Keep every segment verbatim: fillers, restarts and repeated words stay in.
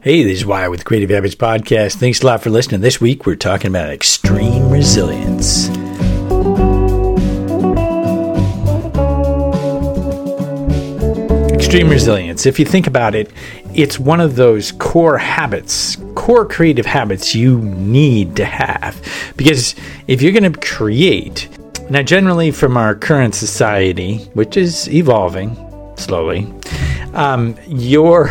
Hey, this is Wyatt with Creative Habits Podcast. Thanks a lot for listening. This week, we're talking about extreme resilience. Extreme resilience, if you think about it, it's one of those core habits, core creative habits you need to have. Because if you're going to create, now generally from our current society, which is evolving slowly, um, your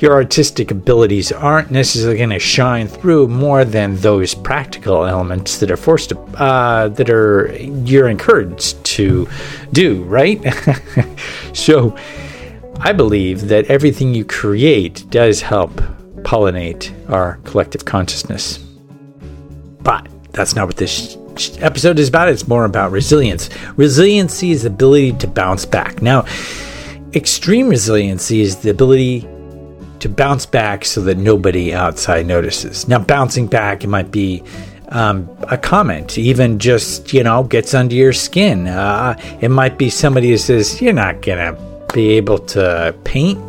your artistic abilities aren't necessarily going to shine through more than those practical elements that are forced to, uh, that are you're encouraged to do, right? So I believe that everything you create does help pollinate our collective consciousness. But that's not what this sh- episode is about. It's more about resilience. Resiliency is the ability to bounce back. Now, extreme resiliency is the ability to bounce back so that nobody outside notices. Now, bouncing back, it might be Um, a comment, even just, you know, gets under your skin. Uh, it might be somebody who says, you're not going to be able to paint.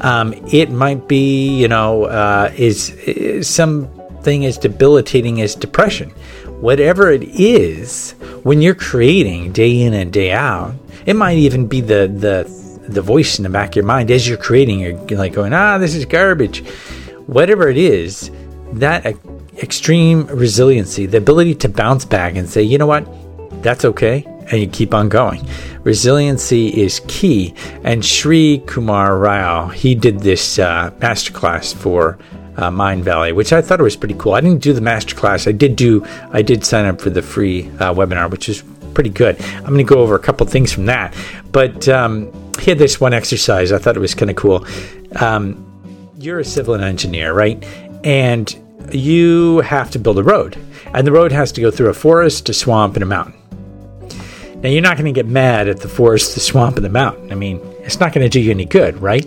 Um, it might be, you know, uh, is, is something as debilitating as depression. Whatever it is, when you're creating day in and day out, it might even be the, the, the voice in the back of your mind as you're creating, you're like going, ah, this is garbage. Whatever it is, that uh, extreme resiliency, the ability to bounce back and say, you know what, that's okay, and you keep on going. Resiliency is key. And Sri Kumar Rao, he did this uh, masterclass for uh, Mind Valley, which I thought it was pretty cool. I didn't do the masterclass. I did do, I did sign up for the free uh, webinar, which is pretty good. I'm going to go over a couple things from that. But um, he had this one exercise. I thought it was kind of cool. Um, you're a civil engineer, right? And you have to build a road, and the road has to go through a forest, a swamp, and a mountain. Now, you're not going to get mad at the forest, the swamp, and the mountain. I mean, it's not going to do you any good, right?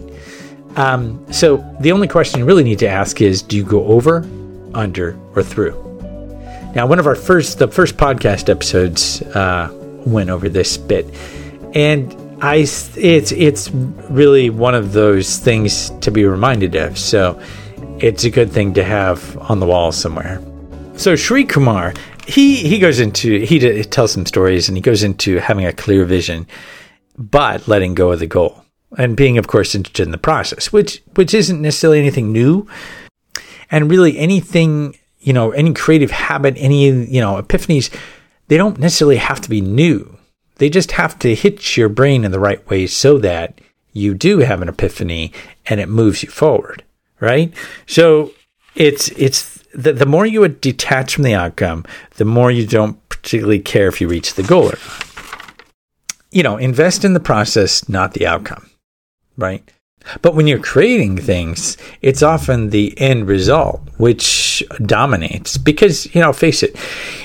Um, so the only question you really need to ask is, do you go over, under, or through? Now, one of our first, the first podcast episodes uh, went over this bit, and I, it's, it's really one of those things to be reminded of. So it's a good thing to have on the wall somewhere. So Sri Kumar, he, he goes into, he, d- he tells some stories, and he goes into having a clear vision, but letting go of the goal and being, of course, interested in the process, which, which isn't necessarily anything new. And really anything, you know, any creative habit, any, you know, epiphanies, they don't necessarily have to be new. They just have to hit your brain in the right way so that you do have an epiphany and it moves you forward. Right? So it's it's the, the more you would detach from the outcome, the more you don't particularly care if you reach the goal or not. You know, invest in the process, not the outcome, right? But when you're creating things, it's often the end result which dominates. Because, you know, face it,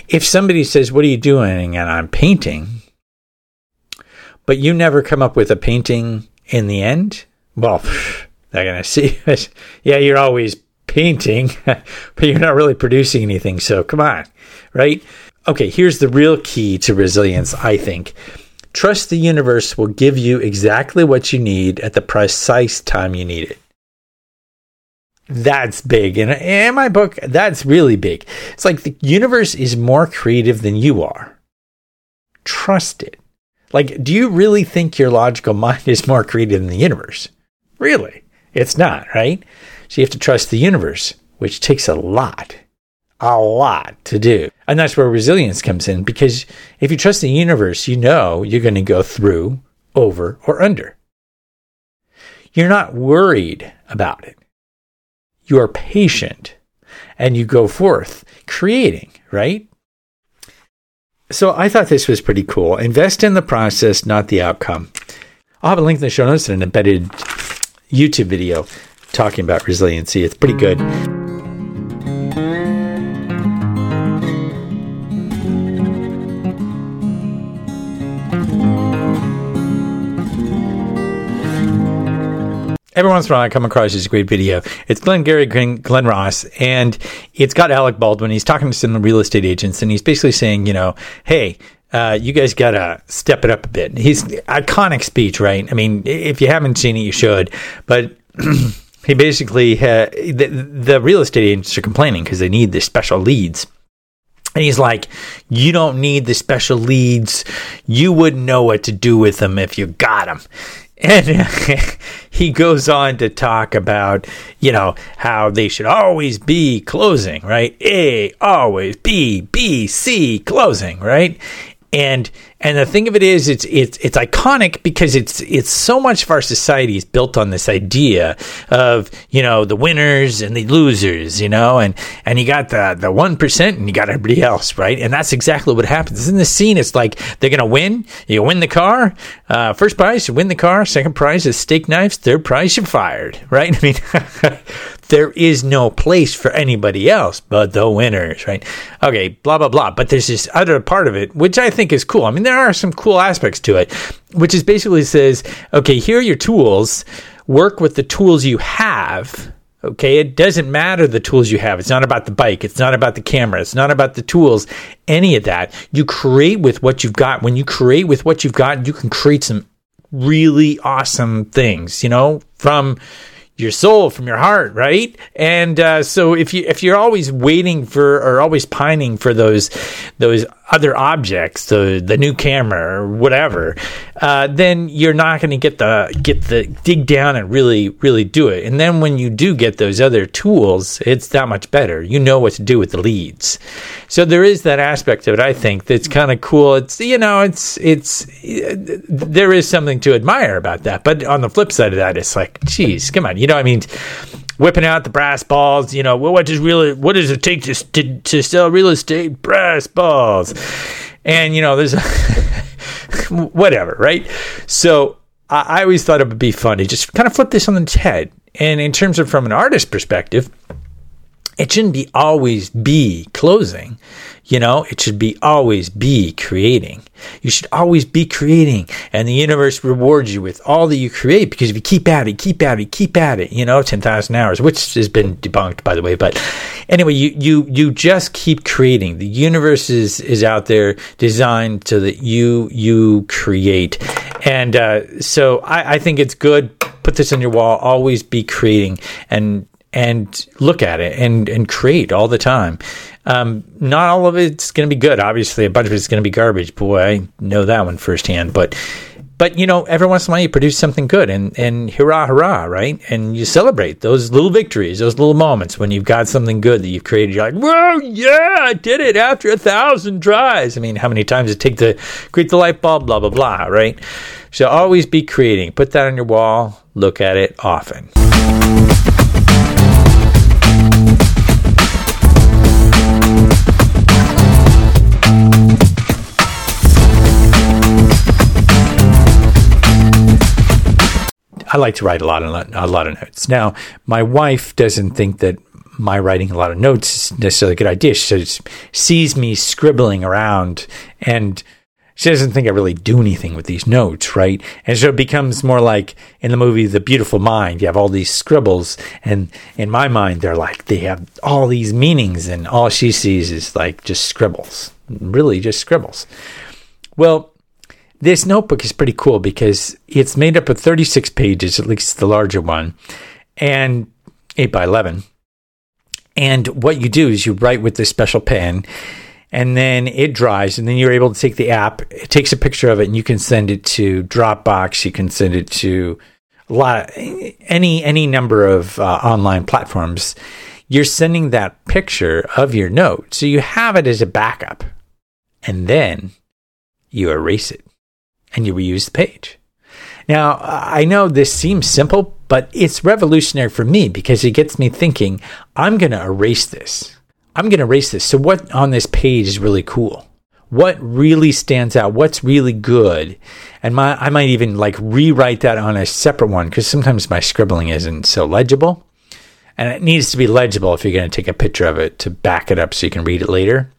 if somebody says, what are you doing? And I'm painting, but you never come up with a painting in the end, well, they're going to see it. Yeah, you're always painting, but you're not really producing anything. So come on, right? Okay, here's the real key to resilience, I think. Trust the universe will give you exactly what you need at the precise time you need it. That's big. And in my book, that's really big. It's like the universe is more creative than you are. Trust it. Like, do you really think your logical mind is more creative than the universe? Really? It's not, right? So you have to trust the universe, which takes a lot, a lot to do. And that's where resilience comes in, because if you trust the universe, you know you're going to go through, over, or under. You're not worried about it. You are patient, and you go forth creating, right? So I thought this was pretty cool. Invest in the process, not the outcome. I'll have a link in the show notes and an embedded YouTube video talking about resiliency. It's pretty good. Every once in a while I come across this great video. It's Glengarry Glen Ross, and it's got Alec Baldwin. He's talking to some real estate agents, and he's basically saying, you know, hey, Uh, you guys got to step it up a bit. He's iconic speech, right? I mean, if you haven't seen it, you should. But he basically had, the, the real estate agents are complaining because they need the special leads. And he's like, you don't need the special leads. You wouldn't know what to do with them if you got them. And he goes on to talk about, you know, how they should always be closing, right? A, always, B, B, C, closing, right? And and the thing of it is, it's it's it's iconic because it's it's so much of our society is built on this idea of, you know, the winners and the losers, you know, and and you got the the one percent and you got everybody else, right? And that's exactly what happens in this scene. It's like they're gonna win. You win the car, uh, first prize, you win the car. Second prize is steak knives. Third prize, you're fired, right? I mean, there is no place for anybody else but the winners, right? Okay, blah blah blah. But there's this other part of it which I think is cool. I mean, there are some cool aspects to it, which is basically says, okay, here are your tools. Work with the tools you have. Okay, it doesn't matter the tools you have. It's not about the bike. It's not about the camera. It's not about the tools, any of that. You create with what you've got. When you create with what you've got, you can create some really awesome things, you know, from your soul, from your heart, right? And uh, so if you if you're always waiting for or always pining for those those other objects, the the new camera or whatever, uh, then you're not going to get the get the dig down and really really do it. And then when you do get those other tools, it's that much better. You know what to do with the leads. So there is that aspect of it, I think, that's kind of cool. It's you know it's it's there is something to admire about that. But on the flip side of that, it's like, geez, come on, you. You know, I mean, whipping out the brass balls, you know, what does really, what does it take to, to, to sell real estate? Brass balls. And, you know, there's whatever, right? So I, I always thought it would be fun to just kind of flip this on its head. And in terms of from an artist perspective, it shouldn't be always be closing. You know, it should be always be creating. You should always be creating, and the universe rewards you with all that you create, because if you keep at it, keep at it, keep at it, you know, ten thousand hours, which has been debunked, by the way. But anyway, you you you just keep creating. The universe is, is out there designed so that you you create. And uh, so I, I think it's good. Put this on your wall. Always be creating, and and look at it and, and create all the time. Um, not all of it's going to be good. Obviously, a bunch of it's going to be garbage. Boy, I know that one firsthand. But, but you know, every once in a while you produce something good, and, and hurrah, hurrah, right? And you celebrate those little victories, those little moments when you've got something good that you've created. You're like, whoa, yeah, I did it after a thousand tries. I mean, how many times does it take to create the light bulb, blah, blah, blah, right? So always be creating. Put that on your wall. Look at it often. I like to write a lot, a lot of notes. Now, my wife doesn't think that my writing a lot of notes is necessarily a good idea. She sees me scribbling around, and she doesn't think I really do anything with these notes, right? And so it becomes more like in the movie The Beautiful Mind. You have all these scribbles, and in my mind, they're like, they have all these meanings, and all she sees is like just scribbles, really just scribbles. Well, this notebook is pretty cool because it's made up of thirty-six pages, at least the larger one, and eight by eleven. And what you do is you write with this special pen, and then it dries, and then you're able to take the app. It takes a picture of it, and you can send it to Dropbox. You can send it to a lot of, any, any number of uh, online platforms. You're sending that picture of your note. So you have it as a backup, and then you erase it. And you reuse the page. Now, I know this seems simple, but it's revolutionary for me because it gets me thinking, I'm going to erase this. I'm going to erase this. So what on this page is really cool? What really stands out? What's really good? And my, I might even like rewrite that on a separate one because sometimes my scribbling isn't so legible. And it needs to be legible if you're going to take a picture of it to back it up so you can read it later.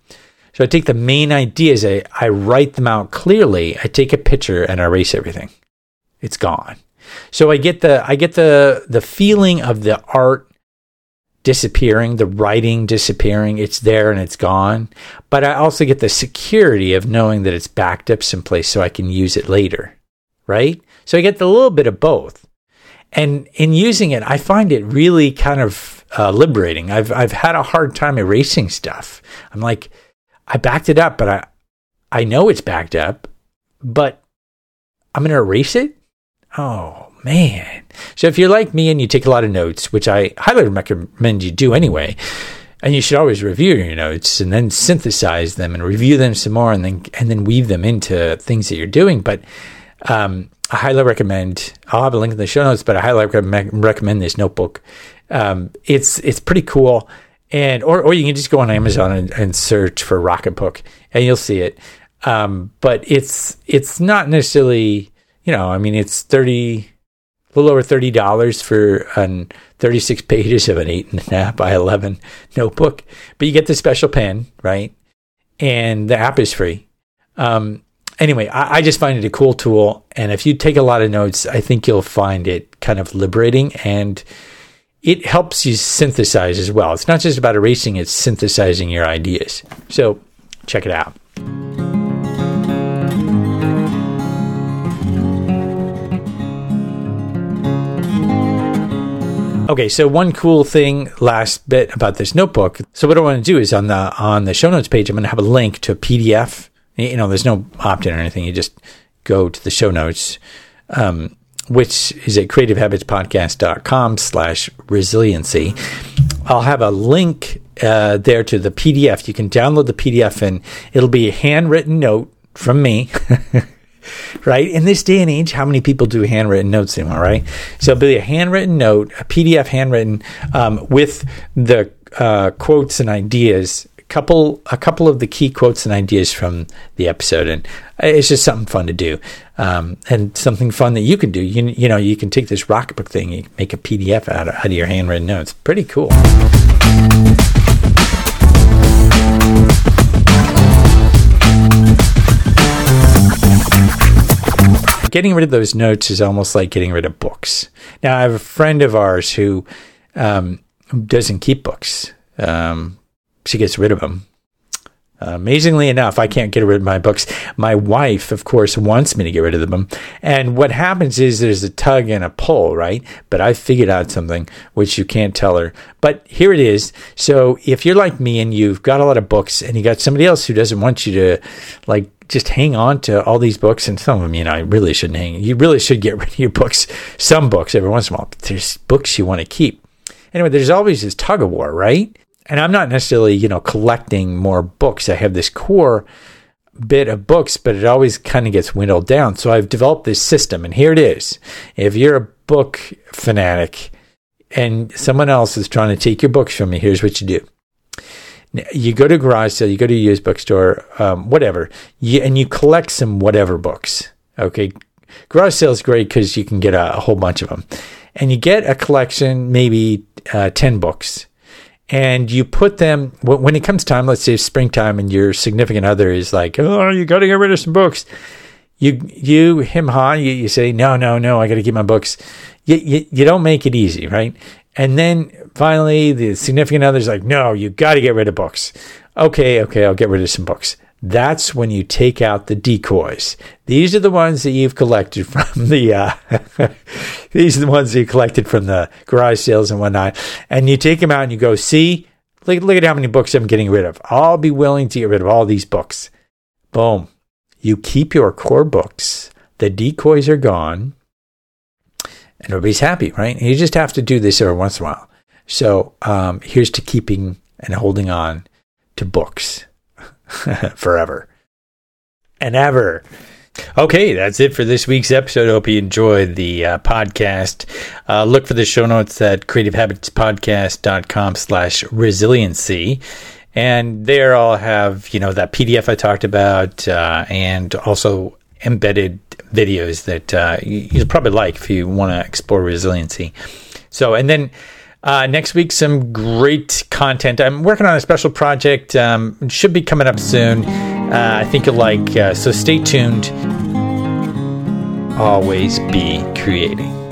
So I take the main ideas, I, I write them out clearly, I take a picture and I erase everything. It's gone. So I get the I get the the feeling of the art disappearing, the writing disappearing, it's there and it's gone. But I also get the security of knowing that it's backed up someplace so I can use it later, right? So I get the little bit of both. And in using it, I find it really kind of uh, liberating. I've I've had a hard time erasing stuff. I'm like, I backed it up, but I I know it's backed up, but I'm going to erase it? Oh, man. So if you're like me and you take a lot of notes, which I highly recommend you do anyway, and you should always review your notes and then synthesize them and review them some more and then and then weave them into things that you're doing. But um, I highly recommend, I'll have a link in the show notes, but I highly recommend this notebook. Um, it's it's pretty cool. and Or, or you can just go on Amazon and, and search for Rocketbook and you'll see it. Um, but it's it's not necessarily, you know, I mean, it's thirty a little over thirty dollars for an thirty-six pages of an eight and a half by eleven notebook, but you get the special pen, right? And the app is free. Um, anyway, I, I just find it a cool tool. And if you take a lot of notes, I think you'll find it kind of liberating, and it helps you synthesize as well. It's not just about erasing, it's synthesizing your ideas. So check it out. Okay, so one cool thing, last bit about this notebook. So what I want to do is on the on the show notes page, I'm going to have a link to a P D F. You know, there's no opt-in or anything. You just go to the show notes, um, which is at creativehabitspodcast.com slash resiliency. I'll have a link uh, there to the P D F. You can download the P D F, and it'll be a handwritten note from me. Right? In this day and age, how many people do handwritten notes anymore, right? So it'll be a handwritten note, a P D F handwritten, um, with the uh, quotes and ideas, a couple, a couple of the key quotes and ideas from the episode. And it's just something fun to do, um, and something fun that you can do. You, you know, you can take this Rocketbook thing, you can make a P D F out of, out of your handwritten notes. Pretty cool. Getting rid of those notes is almost like getting rid of books. Now, I have a friend of ours who um, doesn't keep books. Um, she gets rid of them. Uh, amazingly enough, I can't get rid of my books. My wife, of course, wants me to get rid of them. And what happens is there's a tug and a pull, right? But I figured out something which you can't tell her. But here it is. So if you're like me and you've got a lot of books and you got somebody else who doesn't want you to, like, just hang on to all these books, and some of them, you know, I really shouldn't hang. You really should get rid of your books, some books every once in a while, but there's books you want to keep. Anyway, there's always this tug of war, right? And I'm not necessarily, you know, collecting more books. I have this core bit of books, but it always kind of gets whittled down. So I've developed this system, and here it is. If you're a book fanatic and someone else is trying to take your books from you, here's what you do. You go to a garage sale, you go to a used bookstore, um, whatever, you, and you collect some whatever books, okay? Garage sale is great because you can get a, a whole bunch of them. And you get a collection, maybe uh, ten books, and you put them, w- when it comes time, let's say springtime, and your significant other is like, oh, you got to get rid of some books. You, you him, ha, you, you say, no, no, no, I got to keep my books. You, you, you don't make it easy, right? And then finally, the significant other's like, no, you got to get rid of books. Okay, okay, I'll get rid of some books. That's when you take out the decoys. These are the ones that you've collected from the, uh, these are the ones that you collected from the garage sales and whatnot. And you take them out and you go, see, look, look at how many books I'm getting rid of. I'll be willing to get rid of all these books. Boom. You keep your core books. The decoys are gone. And everybody's happy, right? And you just have to do this every once in a while. So um, here's to keeping and holding on to books forever and ever. Okay, that's it for this week's episode. I hope you enjoyed the uh, podcast. Uh, look for the show notes at creativehabitspodcast.com slash resiliency. And there I'll have, you know, that P D F I talked about, uh, and also embedded videos that uh, you'll probably like if you want to explore resiliency. So, and then uh, next week, some great content. I'm working on a special project. Um, it should be coming up soon. Uh, I think you'll like, uh, so stay tuned. Always be creating.